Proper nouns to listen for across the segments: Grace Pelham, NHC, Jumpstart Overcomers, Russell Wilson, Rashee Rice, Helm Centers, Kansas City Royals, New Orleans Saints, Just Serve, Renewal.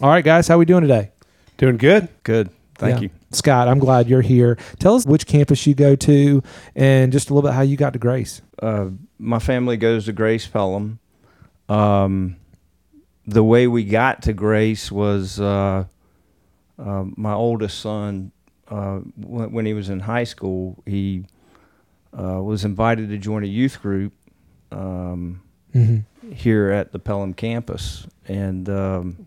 All right, guys, how are we doing today? Doing good. Good. Thank you. Scott, I'm glad you're here. Tell us which campus you go to and just a little bit how you got to Grace. My family goes to Grace Pelham. The way we got to Grace was my oldest son, when he was in high school, he was invited to join a youth group here at the Pelham campus. And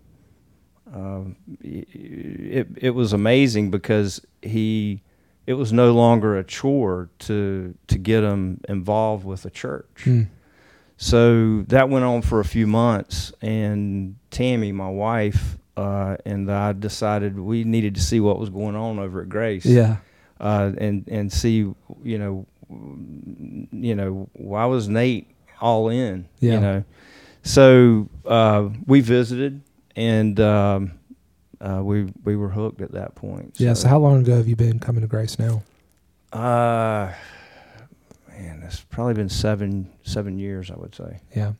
it was amazing because it was no longer a chore to get him involved with a church. Mm. So that went on for a few months, and Tammy, my wife, and I decided we needed to see what was going on over at Grace. Yeah. And see, why was Nate all in? Yeah. So we visited. And we were hooked at that point. So. Yeah. So how long ago have you been coming to Grace now? It's probably been seven years, I would say. Yeah.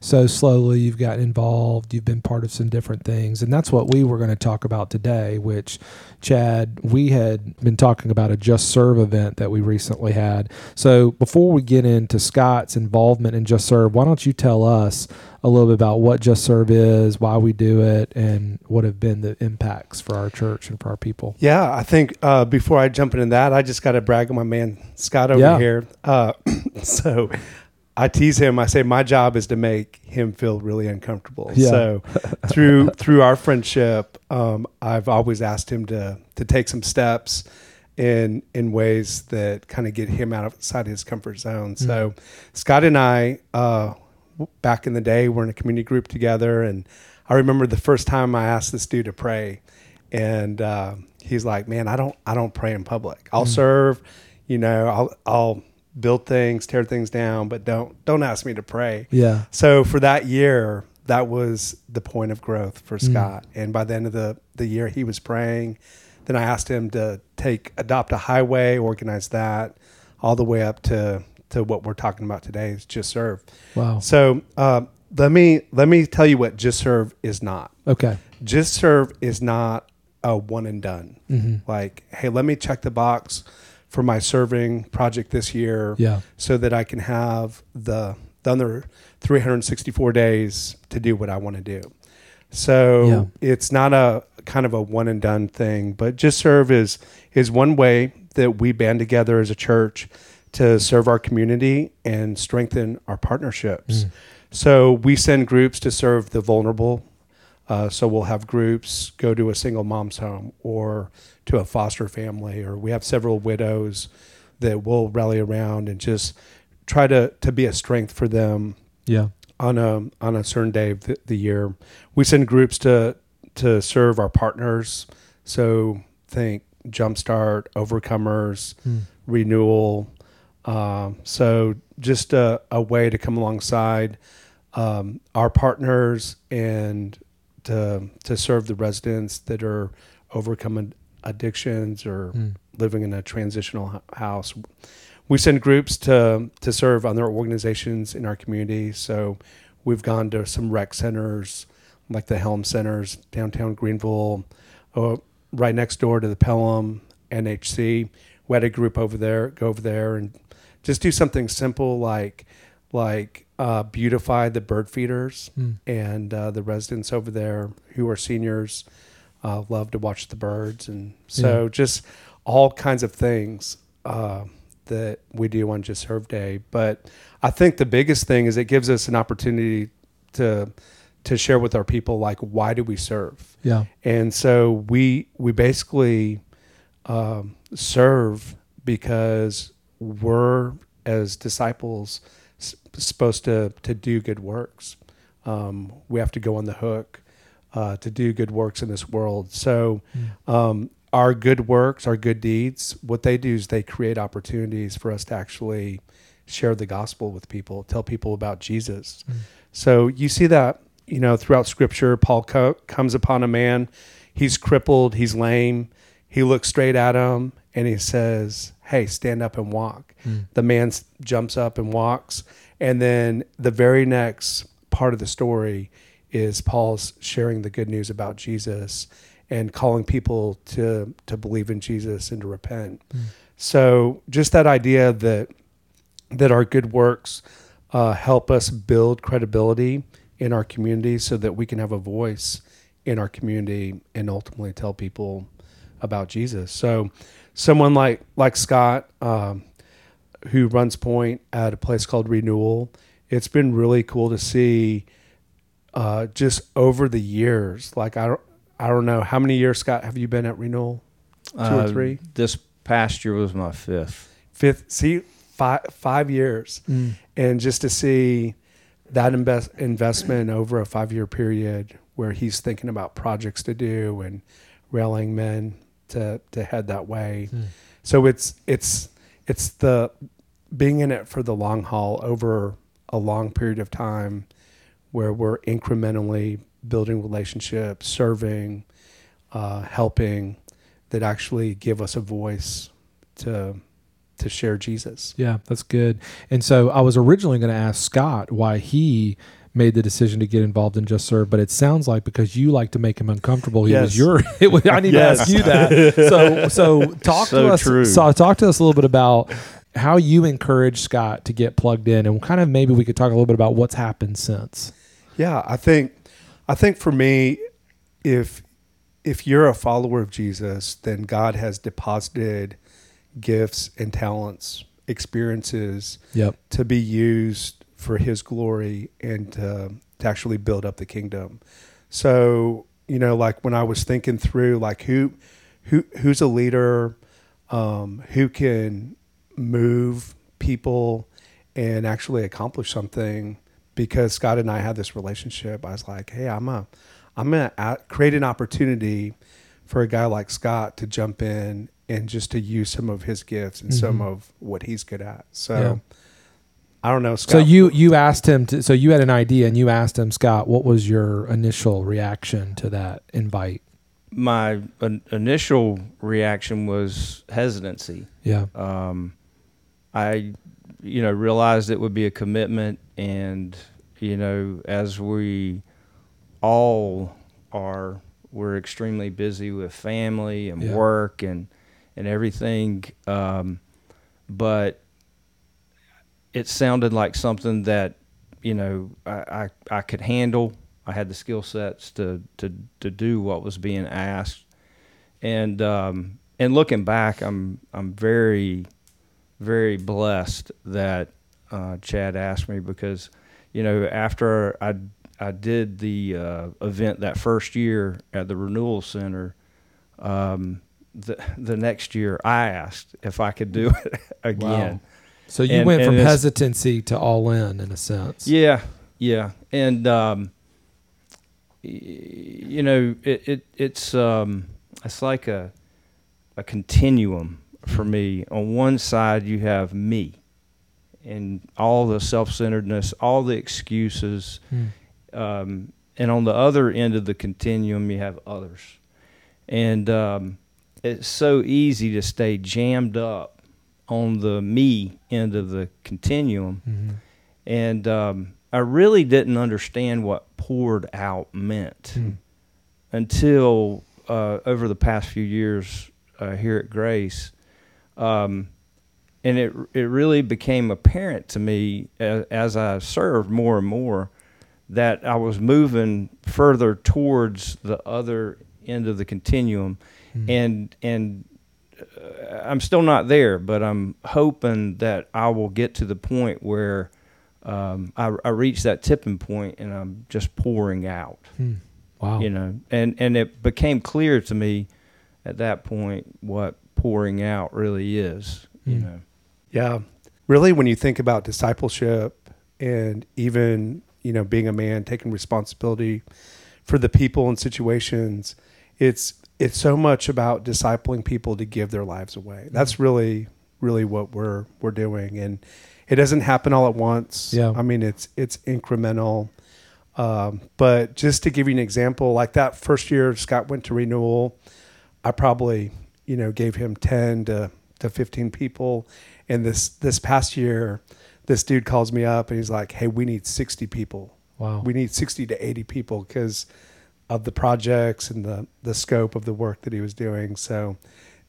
So slowly you've gotten involved. You've been part of some different things, and that's what we were going to talk about today. Which, Chad, we had been talking about a Just Serve event that we recently had. So before we get into Scott's involvement in Just Serve, why don't you tell us a little bit about what Just Serve is, why we do it, and what have been the impacts for our church and for our people? Yeah, I think before I jump into that, I just got to brag on my man Scott over here. So I tease him. I say my job is to make him feel really uncomfortable. Yeah. So through our friendship, I've always asked him to take some steps in ways that kind of get him outside his comfort zone. Mm-hmm. So Scott and I, back in the day, we're in a community group together, and I remember the first time I asked this dude to pray, and he's like, "Man, I don't pray in public. I'll serve, I'll build things, tear things down, but don't ask me to pray." Yeah. So for that year, that was the point of growth for Scott, and by the end of the year, he was praying. Then I asked him to adopt a highway, organize that, all the way up to what we're talking about today is Just Serve. Wow. So let me tell you what Just Serve is not. Okay. Just Serve is not a one and done. Mm-hmm. Like, hey, let me check the box for my serving project this year so that I can have the other 364 days to do what I want to do. So it's not a kind of a one and done thing, but Just Serve is one way that we band together as a church to serve our community and strengthen our partnerships. Mm. So we send groups to serve the vulnerable. So we'll have groups go to a single mom's home or to a foster family, or we have several widows that we'll rally around and just try to be a strength for them. Yeah. On a certain day of the year, we send groups to serve our partners. So think Jumpstart, Overcomers, Renewal. So just a way to come alongside our partners and to serve the residents that are overcoming addictions or living in a transitional house. We send groups to serve other organizations in our community. So we've gone to some rec centers like the Helm Centers, downtown Greenville, right next door to the Pelham, NHC. We had a group go over there and just do something simple like beautify the bird feeders and the residents over there who are seniors love to watch the birds. And so just all kinds of things that we do on Just Serve Day. But I think the biggest thing is it gives us an opportunity to share with our people, like, why do we serve? Yeah. And so we basically serve because we're, as disciples, supposed to do good works. We have to go on the hook to do good works in this world. So our good works, our good deeds, what they do is they create opportunities for us to actually share the gospel with people, tell people about Jesus. Mm. So you see that, throughout Scripture, Paul comes upon a man, he's crippled, he's lame, he looks straight at him, and he says, "Hey, stand up and walk." Mm. The man jumps up and walks. And then the very next part of the story is Paul's sharing the good news about Jesus and calling people to believe in Jesus and to repent. Mm. So just that idea that our good works help us build credibility in our community so that we can have a voice in our community and ultimately tell people about Jesus. So someone like Scott, who runs Point at a place called Renewal, it's been really cool to see just over the years. Like, I don't know, how many years, Scott, have you been at Renewal? 2 or 3? This past year was my fifth. See, 5 years. Mm. And just to see that investment over a 5-year period where he's thinking about projects to do and rallying men to head that way. Mm. So it's the being in it for the long haul over a long period of time where we're incrementally building relationships, serving, helping, that actually give us a voice to share Jesus. Yeah, that's good. And so I was originally going to ask Scott why he made the decision to get involved in Just Serve, but it sounds like because you like to make him uncomfortable, I need to ask you that. So talk to us. True. So talk to us a little bit about how you encouraged Scott to get plugged in, and kind of maybe we could talk a little bit about what's happened since. Yeah, I think for me, if you're a follower of Jesus, then God has deposited gifts and talents, experiences to be used for his glory and to actually build up the kingdom. So, like when I was thinking through, like who's a leader, who can move people and actually accomplish something, because Scott and I had this relationship. I was like, hey, I'm gonna create an opportunity for a guy like Scott to jump in and just to use some of his gifts and some of what he's good at. So. Yeah. I don't know, Scott. So you asked him to. So you had an idea, and you asked him, Scott, what was your initial reaction to that invite? My initial reaction was hesitancy. Yeah. I, realized it would be a commitment, and as we all are, we're extremely busy with family and work and everything, but it sounded like something that, I could handle. I had the skill sets to do what was being asked. And looking back, I'm very, very blessed that Chad asked me, because, after I did the event that first year at the Renewal Center, the next year I asked if I could do it again. Wow. So you went from hesitancy to all in a sense. Yeah, yeah. And, it's like a continuum for me. On one side, you have me and all the self-centeredness, all the excuses. Mm. And on the other end of the continuum, you have others. And it's so easy to stay jammed up on the me end of the continuum. Mm-hmm. And I really didn't understand what poured out meant until over the past few years here at Grace. And it really became apparent to me as I served more and more that I was moving further towards the other end of the continuum. Mm-hmm. And I'm still not there, but I'm hoping that I will get to the point where I reach that tipping point and I'm just pouring out. Hmm. Wow. And it became clear to me at that point what pouring out really is. Yeah. Really, when you think about discipleship and even, being a man, taking responsibility for the people and situations, it's so much about discipling people to give their lives away. That's really, really what we're doing, and it doesn't happen all at once. Yeah. I mean, it's incremental. But just to give you an example, like that first year Scott went to Renewal, I probably gave him 10 to 15 people, and this past year, this dude calls me up and he's like, "Hey, we need 60 people Wow. We need 60 to 80 people because of the projects and the scope of the work that he was doing. So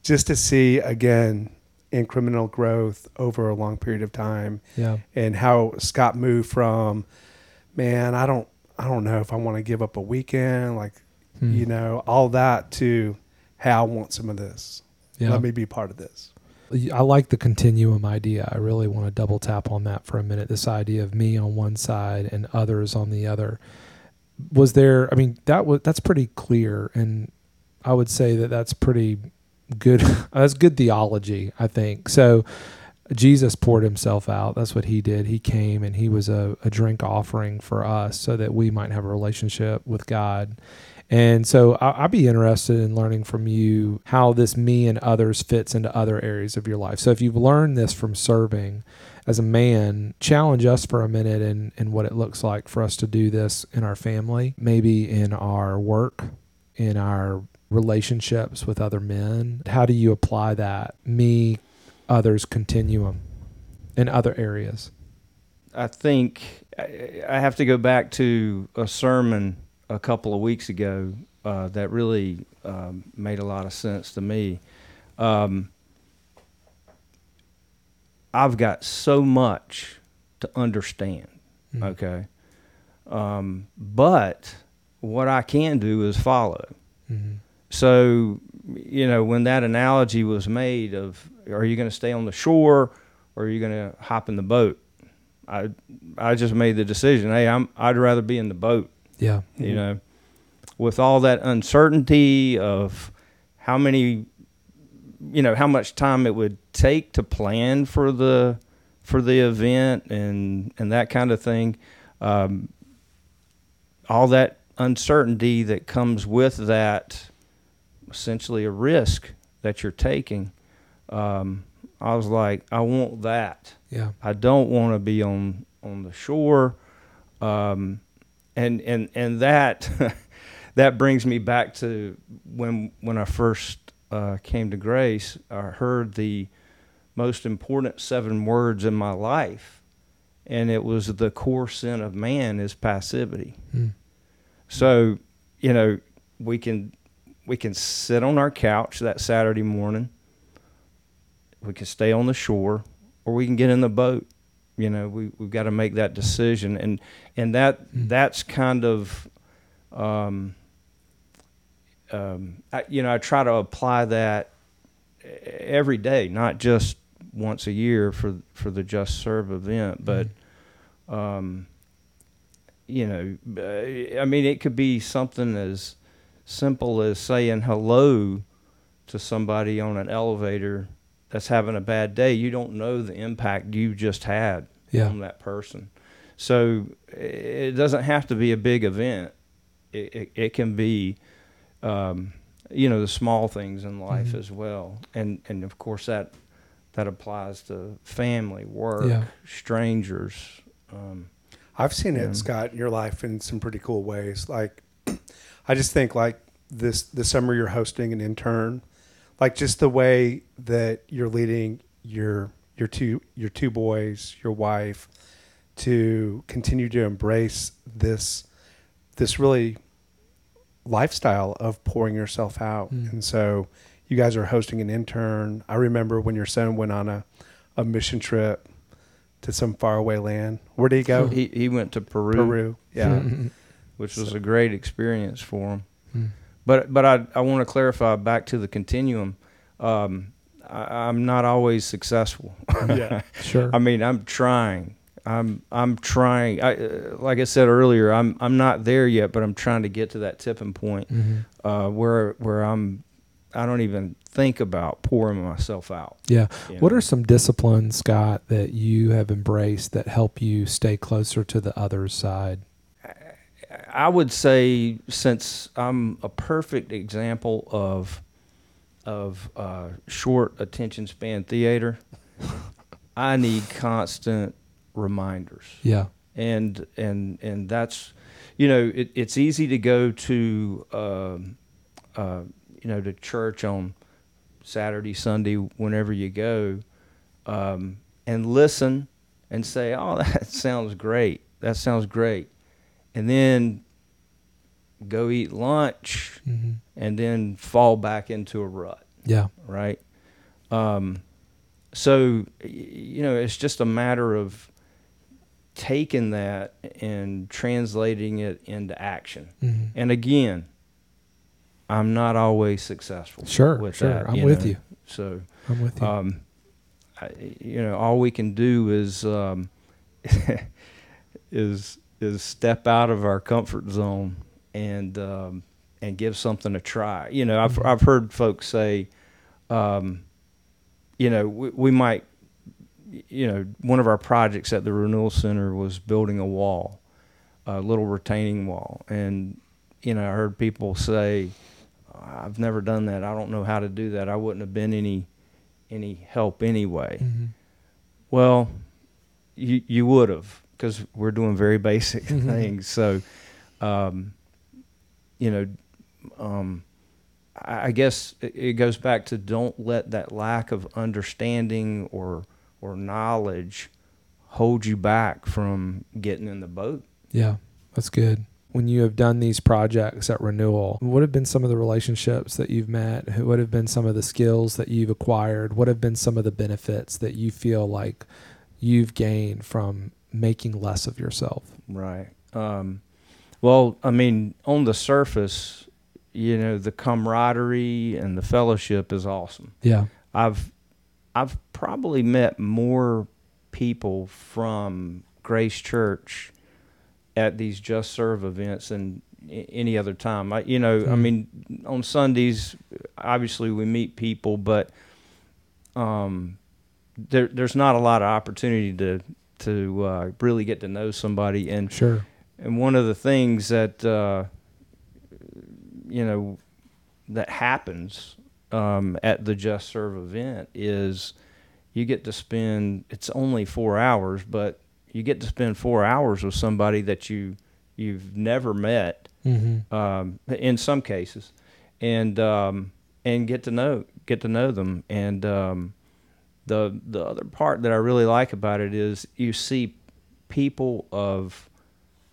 just to see, again, incremental growth over a long period of time, yeah, and how Scott moved from, man, I don't know if I want to give up a weekend, like, you know, all that, to, hey, I want some of this. Yeah. Let me be part of this. I like the continuum idea. I really want to double tap on that for a minute, this idea of me on one side and others on the other. Was there, I mean, that's pretty clear, and I would say that that's pretty good. That's good theology, I think. So Jesus poured himself out. That's what he did. He came and he was a drink offering for us so that we might have a relationship with God. And so I'd be interested in learning from you how this me and others fits into other areas of your life. So if you've learned this from serving as a man, challenge us for a minute in what it looks like for us to do this in our family, maybe in our work, in our relationships with other men. How do you apply that me, others continuum in other areas? I think I have to go back to a sermon a couple of weeks ago that really made a lot of sense to me. I've got so much to understand, okay? But what I can do is follow. So, you know, when that analogy was made of, are you going to stay on the shore or are you going to hop in the boat? I just made the decision, hey, I'd rather be in the boat. Yeah. You know, with all that uncertainty of how many, you know, how much time it would take to plan for the event and that kind of thing, all that uncertainty that comes with that, essentially a risk that you're taking. I was like, I want that. Yeah. I don't want to be on the shore. And that that brings me back to when I first came to Grace. I heard the most important 7 words in my life, and it was the core sin of man is passivity. So, you know, we can sit on our couch that Saturday morning. We can stay on the shore, or we can get in the boat. You know, we've got to make that decision, and that's kind of, I try to apply that every day, not just once a year for the Just Serve event, but, you know, I mean, it could be something as simple as saying hello to somebody on an elevator that's having a bad day. You don't know the impact you just had on that person. So it doesn't have to be a big event. It can be, you know, the small things in life as well. And of course that applies to family, work, strangers. I've seen it, Scott, in your life in some pretty cool ways. Like, I just think like the summer you're hosting an intern, like just the way that you're leading your two boys, your wife, to continue to embrace this really lifestyle of pouring yourself out. And so you guys are hosting an intern. I remember when your son went on a mission trip to some faraway land. Where did he go? He went to Peru. Yeah. Which was a great experience for him. But I want to clarify back to the continuum. I'm not always successful. Yeah, sure. I mean, I'm trying. I'm trying. Like I said earlier, I'm not there yet, but I'm trying to get to that tipping point where I don't even think about pouring myself out. Yeah. What are some disciplines, Scott, that you have embraced that help you stay closer to the other side? I would say, since I'm a perfect example of short attention span theater, I need constant reminders. Yeah, and that's, you know, it's easy to go to you know, to church on Saturday, Sunday, whenever you go, and listen and say, oh, that sounds great. and then go eat lunch, mm-hmm. and then fall back into a rut. Yeah. Right? So, you know, it's just a matter of taking that and translating it into action. Mm-hmm. And again, I'm not always successful. Sure, with sure. That, I'm with you. So I'm with you. You know, all we can do is is step out of our comfort zone and give something a try. You know, mm-hmm. I've heard folks say, you know, we might. You know, one of our projects at the Renewal Center was building a wall, a little retaining wall. And, you know, I heard people say, I've never done that. I don't know how to do that. I wouldn't have been any help anyway. Mm-hmm. Well, you would have, because we're doing very basic mm-hmm. things. So, you know, I guess it goes back to don't let that lack of understanding or knowledge hold you back from getting in the boat. Yeah, that's good. When you have done these projects at Renewal, what have been some of the relationships that you've met? What have been some of the skills that you've acquired? What have been some of the benefits that you feel like you've gained from making less of yourself? Right. Well, I mean, on the surface, you know, the camaraderie and the fellowship is awesome. Yeah. I've probably met more people from Grace Church at these Just Serve events than any other time. I mean, on Sundays, obviously we meet people, but there's not a lot of opportunity to really get to know somebody. And sure. And one of the things that you know that happens at the Just Serve event is you get to spend, it's only 4 hours, but you get to spend 4 hours with somebody that you've never met, mm-hmm. In some cases, and get to know them. And the other part that I really like about it is you see people of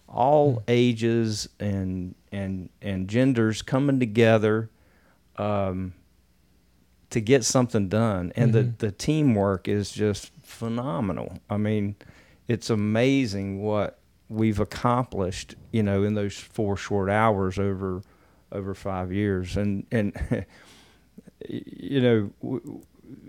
all mm-hmm. ages and genders coming together to get something done. And mm-hmm. the teamwork is just phenomenal. I mean, it's amazing what we've accomplished, you know, in those 4 short hours over 5 years. And you know,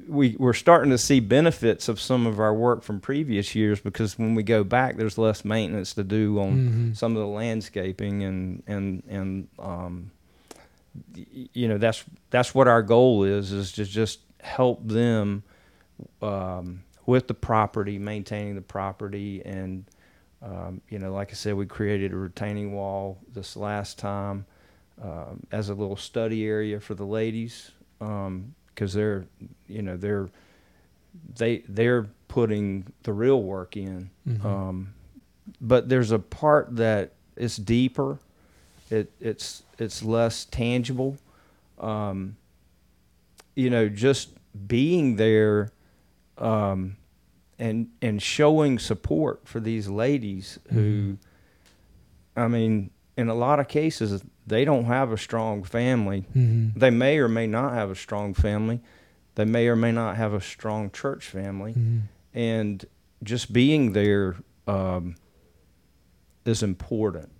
we're starting to see benefits of some of our work from previous years, because when we go back, there's less maintenance to do on mm-hmm. some of the landscaping and you know, that's what our goal is to just help them with the property, maintaining the property. And, you know, like I said, we created a retaining wall this last time as a little study area for the ladies, because they're putting the real work in. Mm-hmm. But there's a part that is deeper. It's less tangible. You know, just being there and showing support for these ladies who, mm-hmm. I mean, in a lot of cases, they don't have a strong family. Mm-hmm. They may or may not have a strong family. They may or may not have a strong church family. Mm-hmm. And just being there is important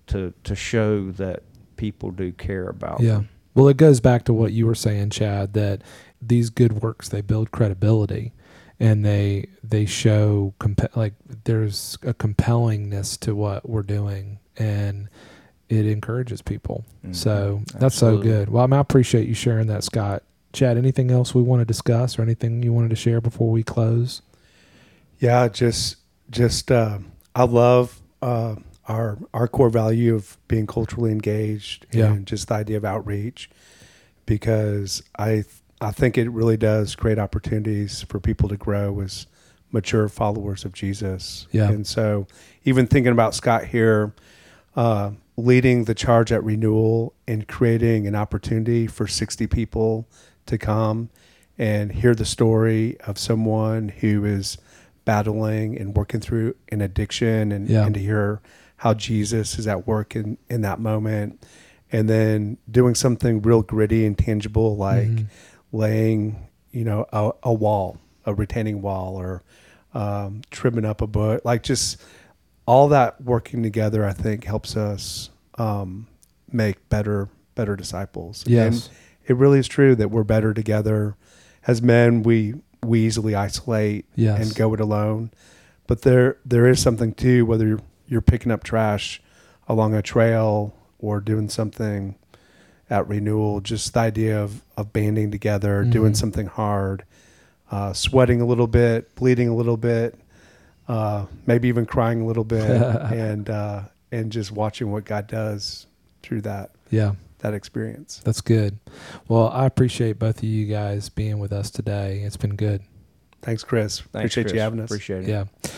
to show that people do care about yeah. them. Well, it goes back to what you were saying, Chad, that these good works, they build credibility, and they show there's a compellingness to what we're doing, and it encourages people. Mm-hmm. So that's Absolutely. So good. Well, I mean, I appreciate you sharing that, Scott. Chad, anything else we want to discuss or anything you wanted to share before we close? Yeah, just I love our core value of being culturally engaged yeah. and just the idea of outreach, because I think it really does create opportunities for people to grow as mature followers of Jesus. Yeah. And so even thinking about Scott here, leading the charge at Renewal and creating an opportunity for 60 people to come and hear the story of someone who is battling and working through an addiction and, yeah. and to hear how Jesus is at work in that moment. And then doing something real gritty and tangible, like laying, a wall, a retaining wall, or trimming up a bush, like just all that working together, I think helps us make better disciples. Yes. And it really is true that we're better together. As men, we easily isolate and go it alone. But there is something too, whether you're picking up trash along a trail or doing something at Renewal, just the idea of banding together, doing something hard, sweating a little bit, bleeding a little bit, maybe even crying a little bit, and just watching what God does through that. Yeah. That experience. That's good. Well, I appreciate both of you guys being with us today. It's been good. Thanks, Chris. Appreciate you having us. Appreciate it. Yeah.